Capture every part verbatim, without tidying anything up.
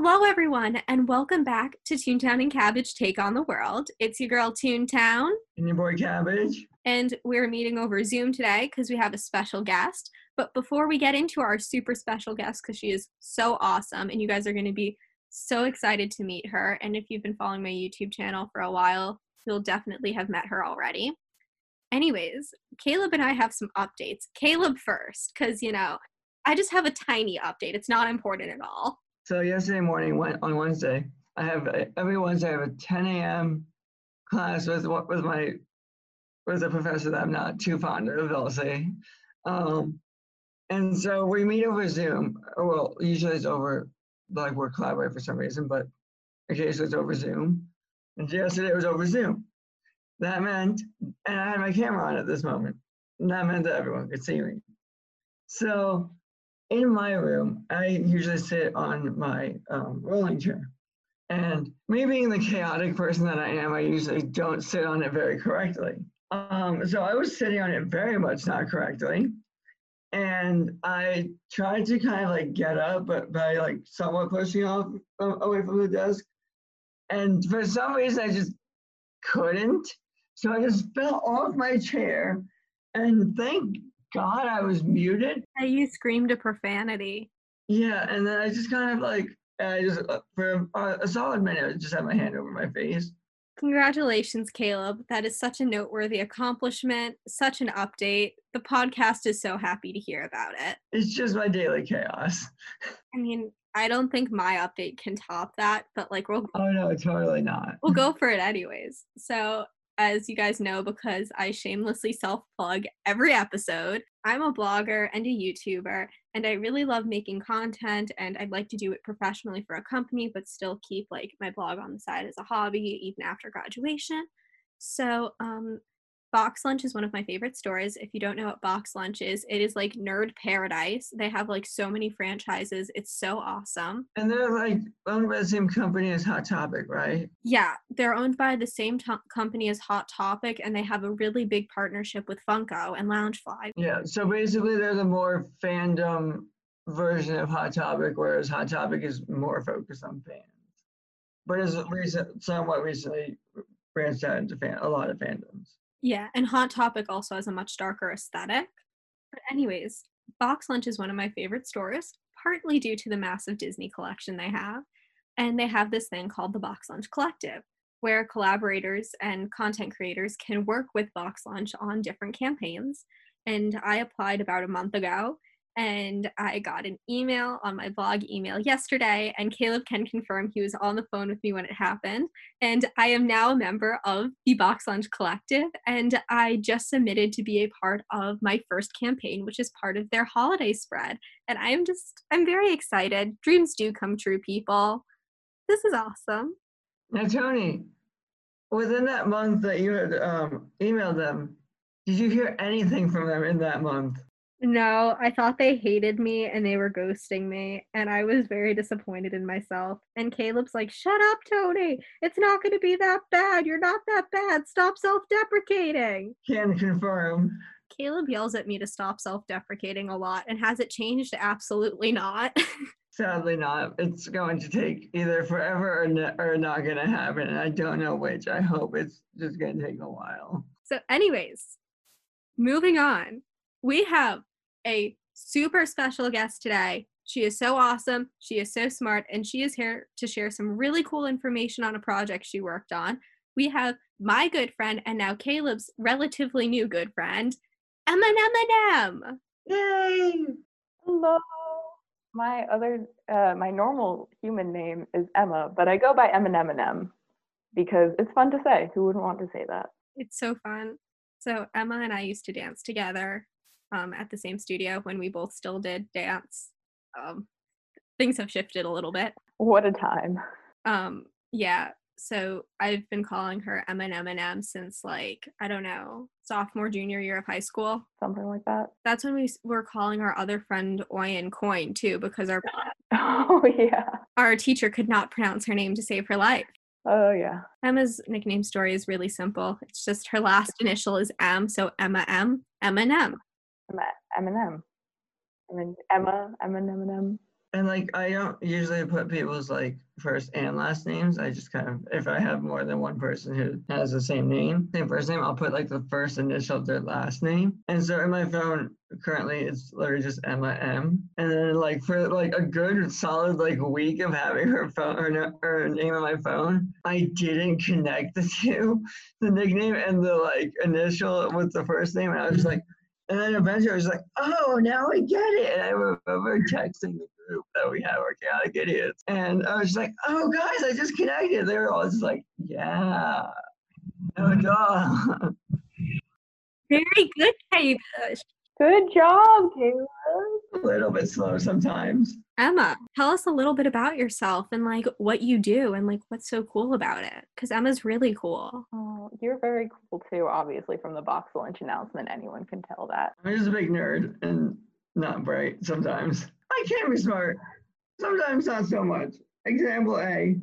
Hello, everyone, and welcome back to Toontown and Cabbage Take on the World. It's your girl, Toontown. And your boy, Cabbage. And we're meeting over Zoom today because we have a special guest. But before we get into our super special guest, because she is so awesome, and you guys are going to be so excited to meet her. And if you've been following my YouTube channel for a while, you'll definitely have met her already. Anyways, Caleb and I have some updates. Caleb first, because, you know, I just have a tiny update. It's not important at all. So yesterday morning, on Wednesday, I have every Wednesday I have a ten a m class with with my with a professor that I'm not too fond of, I'll say, um, and so we meet over Zoom. Well, usually it's over Blackboard Collaborate for some reason, but occasionally it's over Zoom. And yesterday it was over Zoom. That meant, and I had my camera on at this moment. And that meant that everyone could see me. So. In my room, I usually sit on my um, rolling chair. And me being the chaotic person that I am, I usually don't sit on it very correctly. Um, so I was sitting on it very much not correctly. And I tried to kind of like get up, but by like somewhat pushing off um, away from the desk. And for some reason, I just couldn't. So I just fell off my chair and thank God, I was muted. Yeah, you screamed a profanity. Yeah, and then I just kind of like, I just for a, a solid minute, I just had my hand over my face. Congratulations, Caleb. That is such a noteworthy accomplishment, such an update. The podcast is so happy to hear about it. It's just my daily chaos. I mean, I don't think my update can top that, but like we'll... Oh no, totally not. We'll go for it anyways. So... As you guys know, because I shamelessly self-plug every episode, I'm a blogger and a YouTuber, and I really love making content, and I'd like to do it professionally for a company, but still keep like my blog on the side as a hobby, even after graduation. So um, Box Lunch is one of my favorite stores. If you don't know what Box Lunch is, it is like nerd paradise. They have like so many franchises. It's so awesome. And they're like owned by the same company as Hot Topic, right? Yeah, they're owned by the same to- company as Hot Topic, and they have a really big partnership with Funko and Loungefly. Yeah, so basically they're the more fandom version of Hot Topic, whereas Hot Topic is more focused on fans. But it's recent, somewhat recently branched out into fan- a lot of fandoms. Yeah, and Hot Topic also has a much darker aesthetic. But anyways, Box Lunch is one of my favorite stores, partly due to the massive Disney collection they have. And they have this thing called the Box Lunch Collective, where collaborators and content creators can work with Box Lunch on different campaigns. And I applied about a month ago, and I got an email on my blog email yesterday, and Caleb can confirm he was on the phone with me when it happened. And I am now a member of the Box Lunch Collective, and I just submitted to be a part of my first campaign, which is part of their holiday spread. And I am just, I'm very excited. Dreams do come true, people. This is awesome. Now, Tony, within that month that you had um, emailed them, did you hear anything from them in that month? No, I thought they hated me and they were ghosting me, and I was very disappointed in myself. And Caleb's like, shut up, Tony. It's not going to be that bad. You're not that bad. Stop self-deprecating. Can confirm. Caleb yells at me to stop self-deprecating a lot, and has it changed? Absolutely not. Sadly not. It's going to take either forever or, ne- or not going to happen, and I don't know which. I hope it's just going to take a while. So anyways, moving on. We have a super special guest today. She is so awesome. She is so smart, and she is here to share some really cool information on a project she worked on. We have my good friend and now Caleb's relatively new good friend, Eminem. Yay! Hello. My other, uh, my normal human name is Emma, but I go by Eminem because it's fun to say. Who wouldn't want to say that? It's so fun. So Emma and I used to dance together. Um, at the same studio when we both still did dance. Um, things have shifted a little bit. What a time. Um, yeah, so I've been calling her Emma and Eminem since like, I don't know, sophomore, junior year of high school. Something like that. That's when we were calling our other friend Oyen Coin too, because our oh, yeah. Our teacher could not pronounce her name to save her life. Oh, yeah. Emma's nickname story is really simple. It's just her last initial is M, so Emma M, Eminem. Emma, Eminem. I mean, Emma, Eminem, Eminem. And like, I don't usually put people's like first and last names. I just kind of, if I have more than one person who has the same name, same first name, I'll put like the first initial of their last name. And so in my phone currently, it's literally just Emma M. And then like for like a good solid like week of having her phone or no, her name on my phone, I didn't connect the two, the nickname and the like initial with the first name. And I was just like, and then eventually I was like, oh, now I get it. And I remember texting the group that we have, our chaotic idiots. And I was just like, oh, guys, I just connected. They were all just like, yeah, no dog. Very good, Taylor. Good job, Taylor. A little bit slow sometimes. Emma, tell us a little bit about yourself and like what you do and like what's so cool about it. Because Emma's really cool. Oh, you're very cool too, obviously, from the Box Lunch announcement. Anyone can tell that. I'm just a big nerd and not bright sometimes. I can be smart. Sometimes not so much. Example A,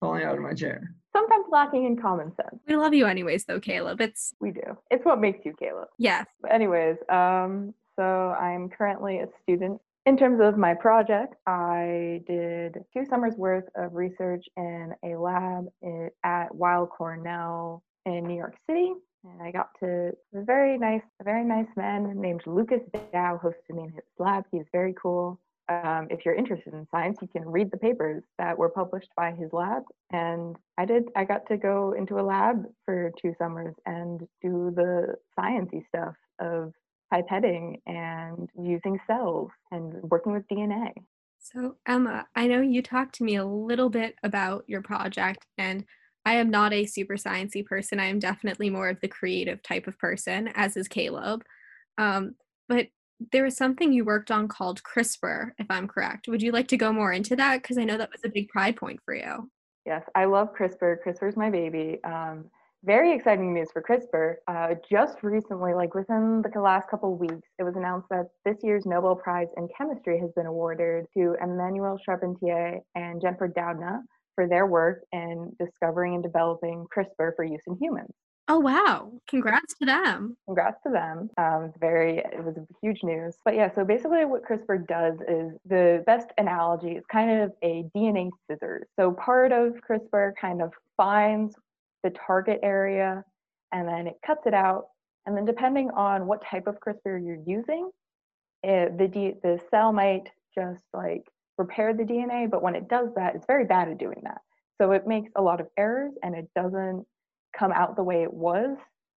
falling out of my chair. Sometimes lacking in common sense. We love you anyways, though, Caleb. It's We do. It's what makes you Caleb. Yes. But anyways, um, so I'm currently a student. In terms of my project, I did two summers worth of research in a lab at Weill Cornell in New York City. And I got to a very nice, a very nice man named Lucas Dow hosted me in his lab. He's very cool. Um, if you're interested in science, you can read the papers that were published by his lab. And I did, I got to go into a lab for two summers and do the sciencey stuff of pipetting and using cells and working with D N A. So Emma, I know you talked to me a little bit about your project, and I am not a super sciencey person. I am definitely more of the creative type of person, as is Caleb. Um, but there was something you worked on called CRISPR, if I'm correct. Would you like to go more into that? Because I know that was a big pride point for you. Yes, I love CRISPR. CRISPR is my baby. Um, Very exciting news for CRISPR. Uh, just recently, like within the last couple of weeks, it was announced that this year's Nobel Prize in Chemistry has been awarded to Emmanuel Charpentier and Jennifer Doudna for their work in discovering and developing CRISPR for use in humans. Oh, wow. Congrats to them. Congrats to them. Um, it's very, it was huge news. But yeah, so basically what CRISPR does is, the best analogy is kind of a D N A scissors. So part of CRISPR kind of finds the target area, and then it cuts it out. And then depending on what type of CRISPR you're using, it, the, D, the cell might just like repair the D N A, but when it does that, it's very bad at doing that. So it makes a lot of errors and it doesn't come out the way it was.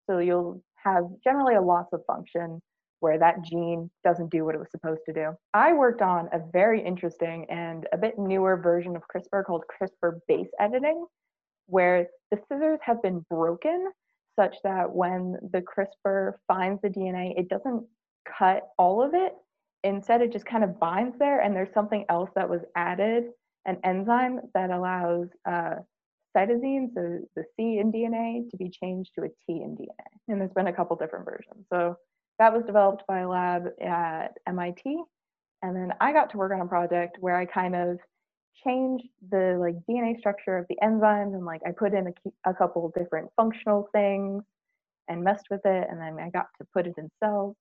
So you'll have generally a loss of function where that gene doesn't do what it was supposed to do. I worked on a very interesting and a bit newer version of CRISPR called CRISPR base editing, where the scissors have been broken such that when the CRISPR finds the D N A, it doesn't cut all of it. Instead, it just kind of binds there, and there's something else that was added, an enzyme that allows uh, cytosine, so the C in D N A, to be changed to a T in D N A. And there's been a couple different versions. So that was developed by a lab at M I T. And then I got to work on a project where I kind of change the like D N A structure of the enzymes, and like I put in a, a couple different functional things and messed with it, and then I got to put it in cells,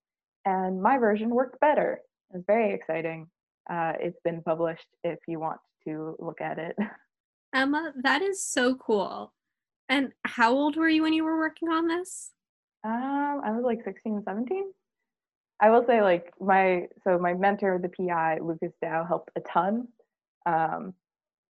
and my version worked better. It was very exciting. Uh, it's been published if you want to look at it. Emma, that is so cool. And how old were you when you were working on this? Um, I was like sixteen, seventeen. I will say like my, so my mentor, the P I, Lucas Dow, helped a ton. Um,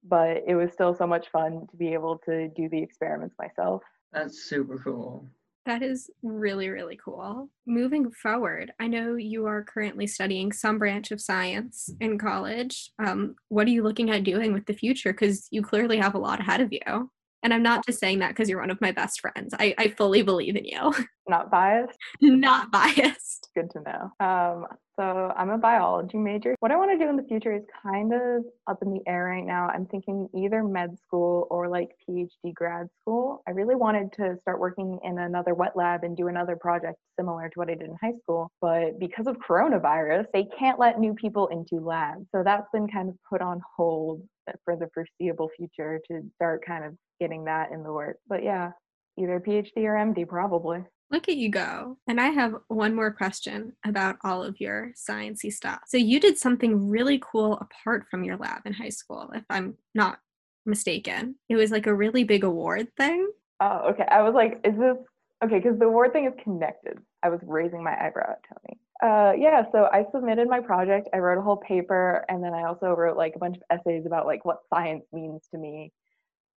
but it was still so much fun to be able to do the experiments myself. That's super cool. That is really, really cool. Moving forward, I know you are currently studying some branch of science in college. Um, what are you looking at doing with the future? Because you clearly have a lot ahead of you. And I'm not just saying that because you're one of my best friends. I, I fully believe in you. Not biased? Not biased. Good to know. Um, so I'm a biology major. What I want to do in the future is kind of up in the air right now. I'm thinking either med school or like PhD grad school. I really wanted to start working in another wet lab and do another project similar to what I did in high school. But because of coronavirus, they can't let new people into labs. So that's been kind of put on hold for the foreseeable future, to start kind of getting that in the work. But yeah, either PhD or M D probably. Look at you go. And I have one more question about all of your sciencey stuff. So you did something really cool apart from your lab in high school, if I'm not mistaken. It was like a really big award thing. Oh, okay. I was like, is this okay? Because the award thing is connected. I was raising my eyebrow at Tony. Uh, yeah, so I submitted my project. I wrote a whole paper, and then I also wrote like a bunch of essays about like what science means to me,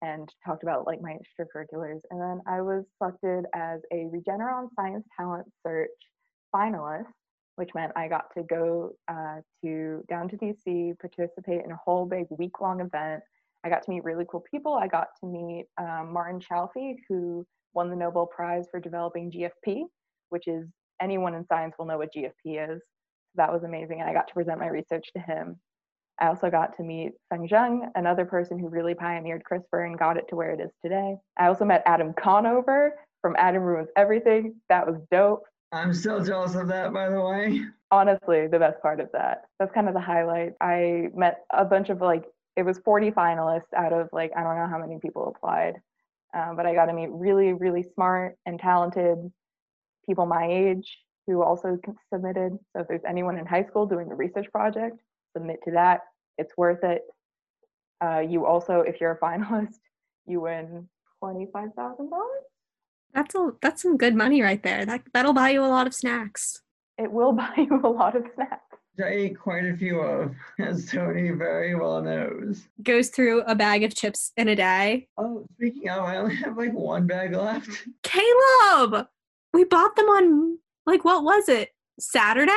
and talked about like my extracurriculars. And then I was selected as a Regeneron Science Talent Search finalist, which meant I got to go uh, to down to D C, participate in a whole big week-long event. I got to meet really cool people. I got to meet um, Martin Chalfie, who won the Nobel Prize for developing G F P, which is anyone in science will know what G F P is. That was amazing, and I got to present my research to him. I also got to meet Feng Zheng, another person who really pioneered CRISPR and got it to where it is today. I also met Adam Conover from Adam Ruins Everything. That was dope. I'm still jealous of that, by the way. Honestly, the best part of that. That's kind of the highlight. I met a bunch of like, it was forty finalists out of like, I don't know how many people applied, um, but I got to meet really, really smart and talented people my age who also submitted. So if there's anyone in high school doing a research project, submit to that. It's worth it. Uh, you also, if you're a finalist, you win twenty-five thousand dollars. That's a, that's some good money right there. That, that'll buy you a lot of snacks. It will buy you a lot of snacks. I ate quite a few of, as Tony very well knows. Goes through a bag of chips in a day. Oh, speaking of, I only have like one bag left. Caleb! We bought them on, like, what was it? Saturday?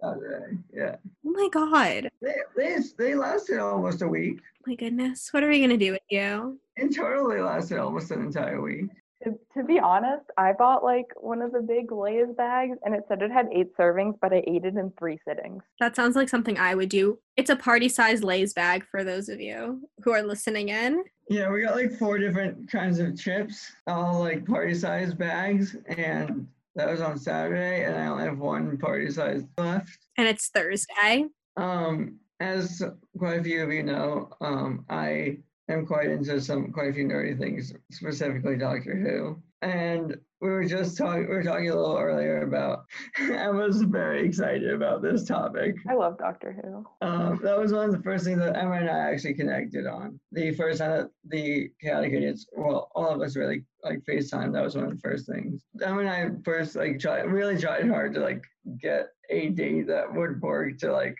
Saturday, yeah. Oh my God. They, they, they lasted almost a week. My goodness. What are we going to do with you? It totally lasted almost an entire week. To, to be honest, I bought like one of the big Lay's bags, and it said it had eight servings, but I ate it in three sittings. That sounds like something I would do. It's a party-sized Lay's bag for those of you who are listening in. Yeah, we got like four different kinds of chips, all like party-sized bags, and that was on Saturday, and I only have one party-sized left. And it's Thursday. Um, as quite a few of you know, um, I... I'm quite into some, quite a few nerdy things, specifically Doctor Who. And we were just talking, we were talking a little earlier about, I was very excited about this topic. I love Doctor Who. Um, that was one of the first things that Emma and I actually connected on. The first time that the chaotic idiots, well, all of us really like FaceTime, that was one of the first things. Emma and I first like tried, really tried hard to like get a date that would work to like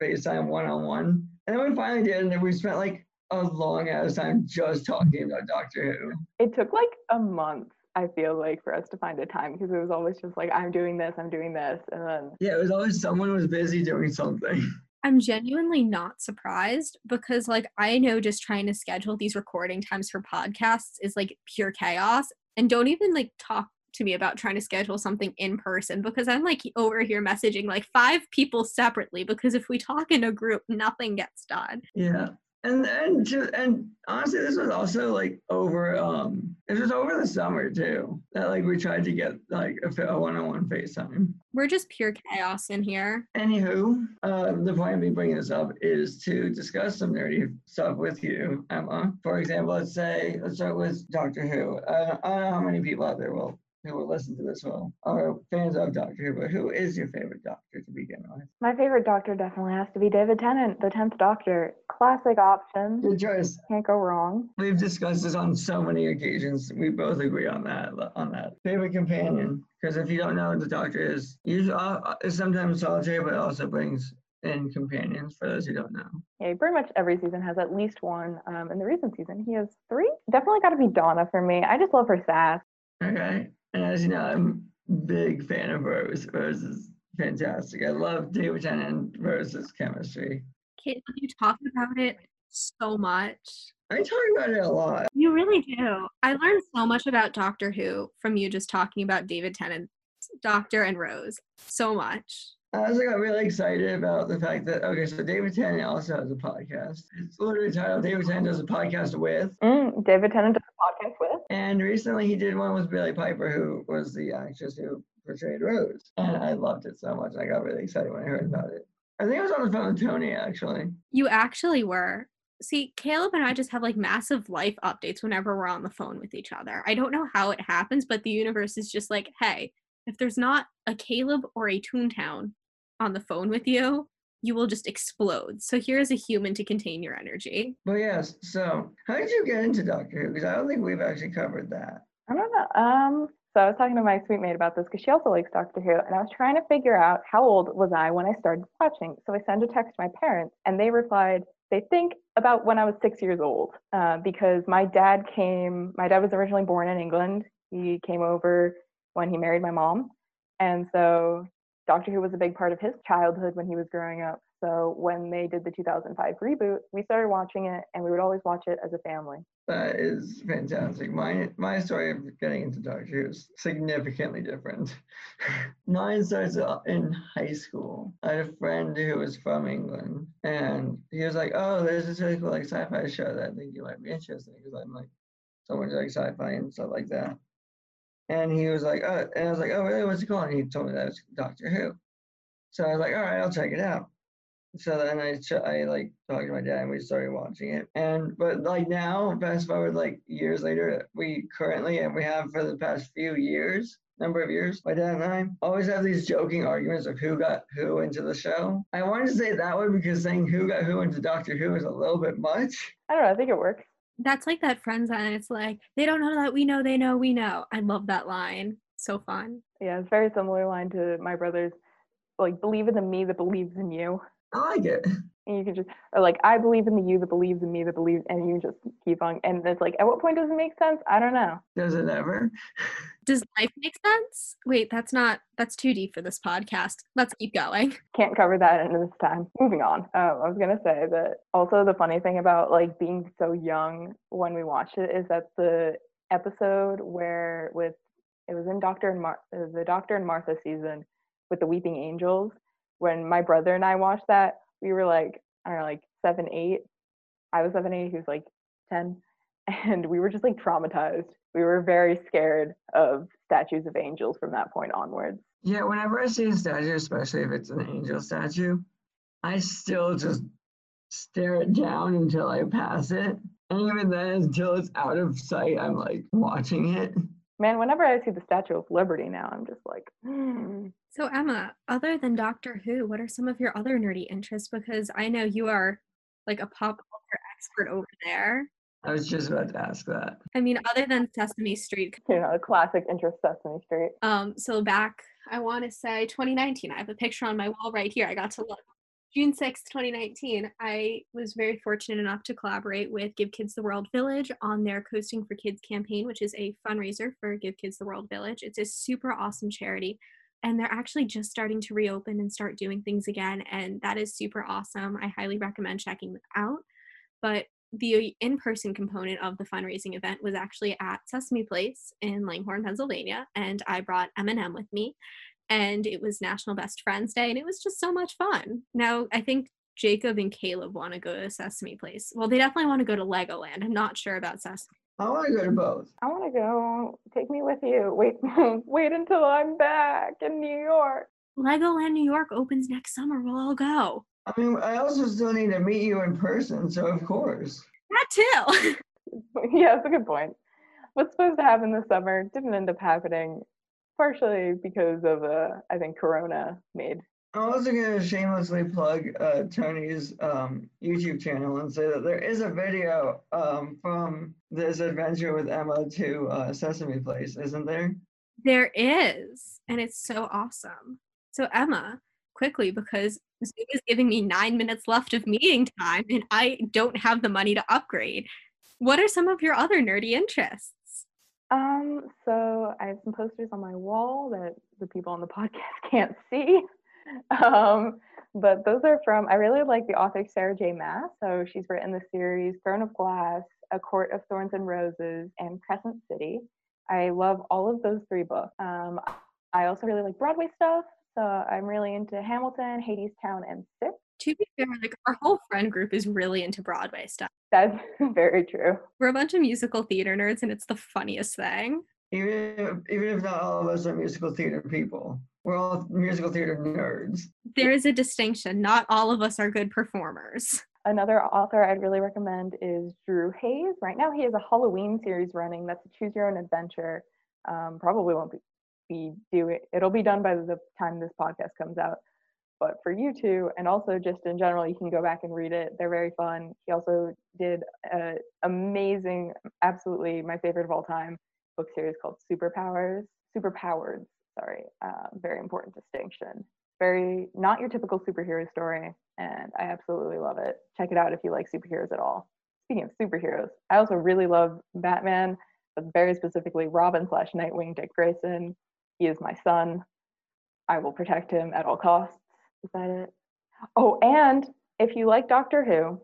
FaceTime one-on-one. And then we finally did, and then we spent like a long ass time just talking about Doctor Who. It took like a month, I feel like, for us to find a time, because it was always just like, I'm doing this, I'm doing this, and then... Yeah, it was always someone was busy doing something. I'm genuinely not surprised, because like, I know just trying to schedule these recording times for podcasts is like pure chaos, and don't even like talk to me about trying to schedule something in person, because I'm like over here messaging like five people separately, because if we talk in a group, nothing gets done. Yeah. And and just, and honestly, this was also like over um it was over the summer too that like we tried to get like a one-on-one FaceTime. We're just pure chaos in here. Anywho, uh, the point of me bringing this up is to discuss some nerdy stuff with you, Emma. For example, let's say let's start with Doctor Who. Uh, I don't know how many people out there will who will listen to this will are fans of Doctor Who, but who is your favorite Doctor to begin with? My favorite Doctor definitely has to be David Tennant, the tenth Doctor. Classic option. Good choice. Can't go wrong. We've discussed this on so many occasions. We both agree on that. On that favorite companion, because if you don't know, the Doctor is usually uh, is sometimes solitary, but also brings in companions for those who don't know. Yeah, pretty much every season has at least one. Um, in the recent season, he has three. Definitely got to be Donna for me. I just love her sass. Okay, and as you know, I'm a big fan of Rose. Rose is fantastic. I love David Tennant and Rose's chemistry. Kate, you talk about it so much. I talk about it a lot. You really do. I learned so much about Doctor Who from you just talking about David Tennant, Doctor and Rose, so much. I also got really excited about the fact that, okay, so David Tennant also has a podcast. It's literally titled David Tennant Does a Podcast With. Mm, David Tennant Does a Podcast With. And recently he did one with Billy Piper, who was the actress who portrayed Rose. And I loved it so much. I got really excited when I heard about it. I think I was on the phone with Tony, actually. You actually were. See, Caleb and I just have like massive life updates whenever we're on the phone with each other. I don't know how it happens, but the universe is just like, hey, if there's not a Caleb or a Toontown on the phone with you, you will just explode. So here is a human to contain your energy. Well, yes. So how did you get into Doctor Who? Because I don't think we've actually covered that. I don't know. Um, so I was talking to my sweet mate about this because she also likes Doctor Who. And I was trying to figure out how old was I when I started watching. So I sent a text to my parents and they replied, they think about when I was six years old uh, because my dad came, my dad was originally born in England. He came over when he married my mom. And so Doctor Who was a big part of his childhood when he was growing up. So when they did the two thousand five reboot, we started watching it and we would always watch it as a family. That is fantastic. My my story of getting into Doctor Who is significantly different. Mine starts in high school. I had a friend who was from England and he was like, oh, there's this really cool like sci-fi show that I think you might be interested in because I'm like someone who likes sci-fi and stuff like that. And he was like, oh, and I was like, oh, really? What's it called? And he told me that was Doctor Who. So I was like, all right, I'll check it out. So then I, ch- I like talked to my dad and we started watching it. And, but like now, fast forward like years later, we currently, and we have for the past few years, number of years, my dad and I always have these joking arguments of who got who into the show. I wanted to say it that way because saying who got who into Doctor Who is a little bit much. I don't know. I think it works. That's like that Friends line. It's like, they don't know that we know they know we know. I love that line. So fun. Yeah, it's a very similar line to my brother's, like, believe in the me that believes in you. I like it. And you can just, or like, I believe in the you that believes in me that believes, and you just keep on. And it's like, at what point does it make sense? I don't know. Does it ever? Does life make sense? Wait, that's not, that's too deep for this podcast. Let's keep going. Can't cover that in this time. Moving on. Um, I was going to say that also the funny thing about like being so young when we watched it is that the episode where with, it was in Doctor and Mar- the Doctor and Martha season with the Weeping Angels. When my brother and I watched that, we were like, I don't know, like seven, eight. I was seven, eight, he was like ten. And we were just like traumatized. We were very scared of statues of angels from that point onwards. Yeah, whenever I see a statue, especially if it's an angel statue, I still just stare it down until I pass it. And even then, until it's out of sight, I'm like watching it. Man, whenever I see the Statue of Liberty now, I'm just like, hmm. So Emma, other than Doctor Who, what are some of your other nerdy interests? Because I know you are like a pop culture expert over there. I was just about to ask that. I mean, other than Sesame Street. You know, the classic interest Sesame Street. Um, so back, I want to say twenty nineteen, I have a picture on my wall right here. I got to look. June sixth, twenty nineteen, I was very fortunate enough to collaborate with Give Kids the World Village on their Coasting for Kids campaign, which is a fundraiser for Give Kids the World Village. It's a super awesome charity, and they're actually just starting to reopen and start doing things again, and that is super awesome. I highly recommend checking them out. But the in-person component of the fundraising event was actually at Sesame Place in Langhorne, Pennsylvania, and I brought M and M with me. And it was National Best Friends Day, and it was just so much fun. Now, I think Jacob and Caleb want to go to Sesame Place. Well, they definitely want to go to Legoland. I'm not sure about Sesame. I want to go to both. I want to go. Take me with you. Wait, wait until I'm back in New York. Legoland New York opens next summer. We'll all go. I mean, I also still need to meet you in person, so of course. That too. Yeah, that's a good point. What's supposed to happen this summer didn't end up happening. Partially because of, uh, I think, Corona made. I'm also going to shamelessly plug uh, Tony's um, YouTube channel and say that there is a video um, from this adventure with Emma to uh, Sesame Place, isn't there? There is, and it's so awesome. So Emma, quickly, because Zoom is giving me nine minutes left of meeting time, and I don't have the money to upgrade. What are some of your other nerdy interests? Um, so I have some posters on my wall that the people on the podcast can't see, um, but those are from, I really like the author Sarah J. Maas, so she's written the series Throne of Glass, A Court of Thorns and Roses, and Crescent City. I love all of those three books. Um, I also really like Broadway stuff, so I'm really into Hamilton, Hadestown, and Six. To be fair, like our whole friend group is really into Broadway stuff. That's very true. We're a bunch of musical theater nerds, and it's the funniest thing. Even if, even if not all of us are musical theater people, we're all musical theater nerds. There is a distinction. Not all of us are good performers. Another author I'd really recommend is Drew Hayes. Right now he has a Halloween series running that's a choose your own adventure. Um, probably won't be, be do it. It'll be done by the time this podcast comes out. But for you two, and also just in general, you can go back and read it. They're very fun. He also did an amazing, absolutely my favorite of all time, book series called Superpowers. Superpowered, sorry. Uh, very important distinction. Very not your typical superhero story, and I absolutely love it. Check it out if you like superheroes at all. Speaking of superheroes, I also really love Batman, but very specifically Robin slash Nightwing Dick Grayson. He is my son. I will protect him at all costs. Is that it? Oh, and if you like Doctor Who,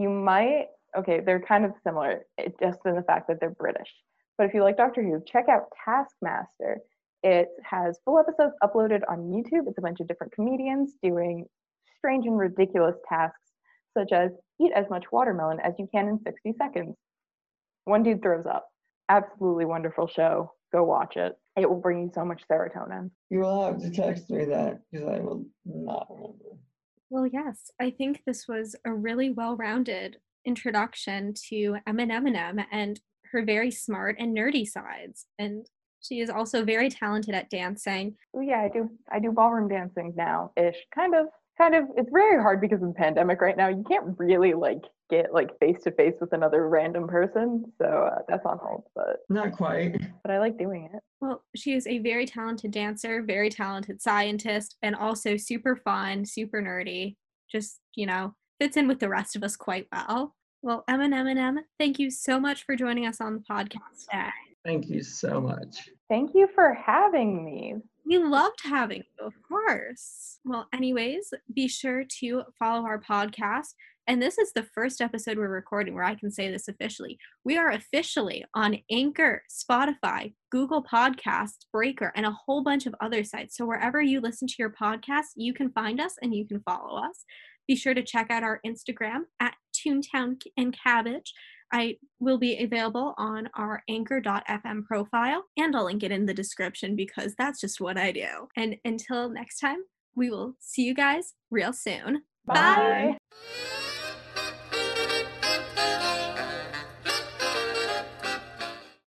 you might, okay, they're kind of similar, it just in the fact that they're British. But if you like Doctor Who, check out Taskmaster. It has full episodes uploaded on YouTube. It's a bunch of different comedians doing strange and ridiculous tasks, such as eat as much watermelon as you can in sixty seconds. One dude throws up. Absolutely wonderful show. Go watch it. It will bring you so much serotonin. You will have to text me that because I will not remember. Well, yes, I think this was a really well-rounded introduction to Eminem and her very smart and nerdy sides. And she is also very talented at dancing. Oh yeah, I do. I do ballroom dancing now-ish, kind of. Kind of. It's very hard because of the pandemic right now. You can't really like get like face to face with another random person, so uh, that's on hold. But not quite. But I like doing it. Well, she is a very talented dancer, very talented scientist, and also super fun, super nerdy. Just, you know, fits in with the rest of us quite well. Well, Eminem, thank you so much for joining us on the podcast today. Thank you so much. Thank you for having me. We loved having you, of course. Well, anyways, be sure to follow our podcast. And this is the first episode we're recording where I can say this officially. We are officially on Anchor, Spotify, Google Podcasts, Breaker, and a whole bunch of other sites. So wherever you listen to your podcast, you can find us and you can follow us. Be sure to check out our Instagram at Toontown and Cabbage. I will be available on our anchor dot f m profile, and I'll link it in the description because that's just what I do. And until next time, we will see you guys real soon. Bye! Bye.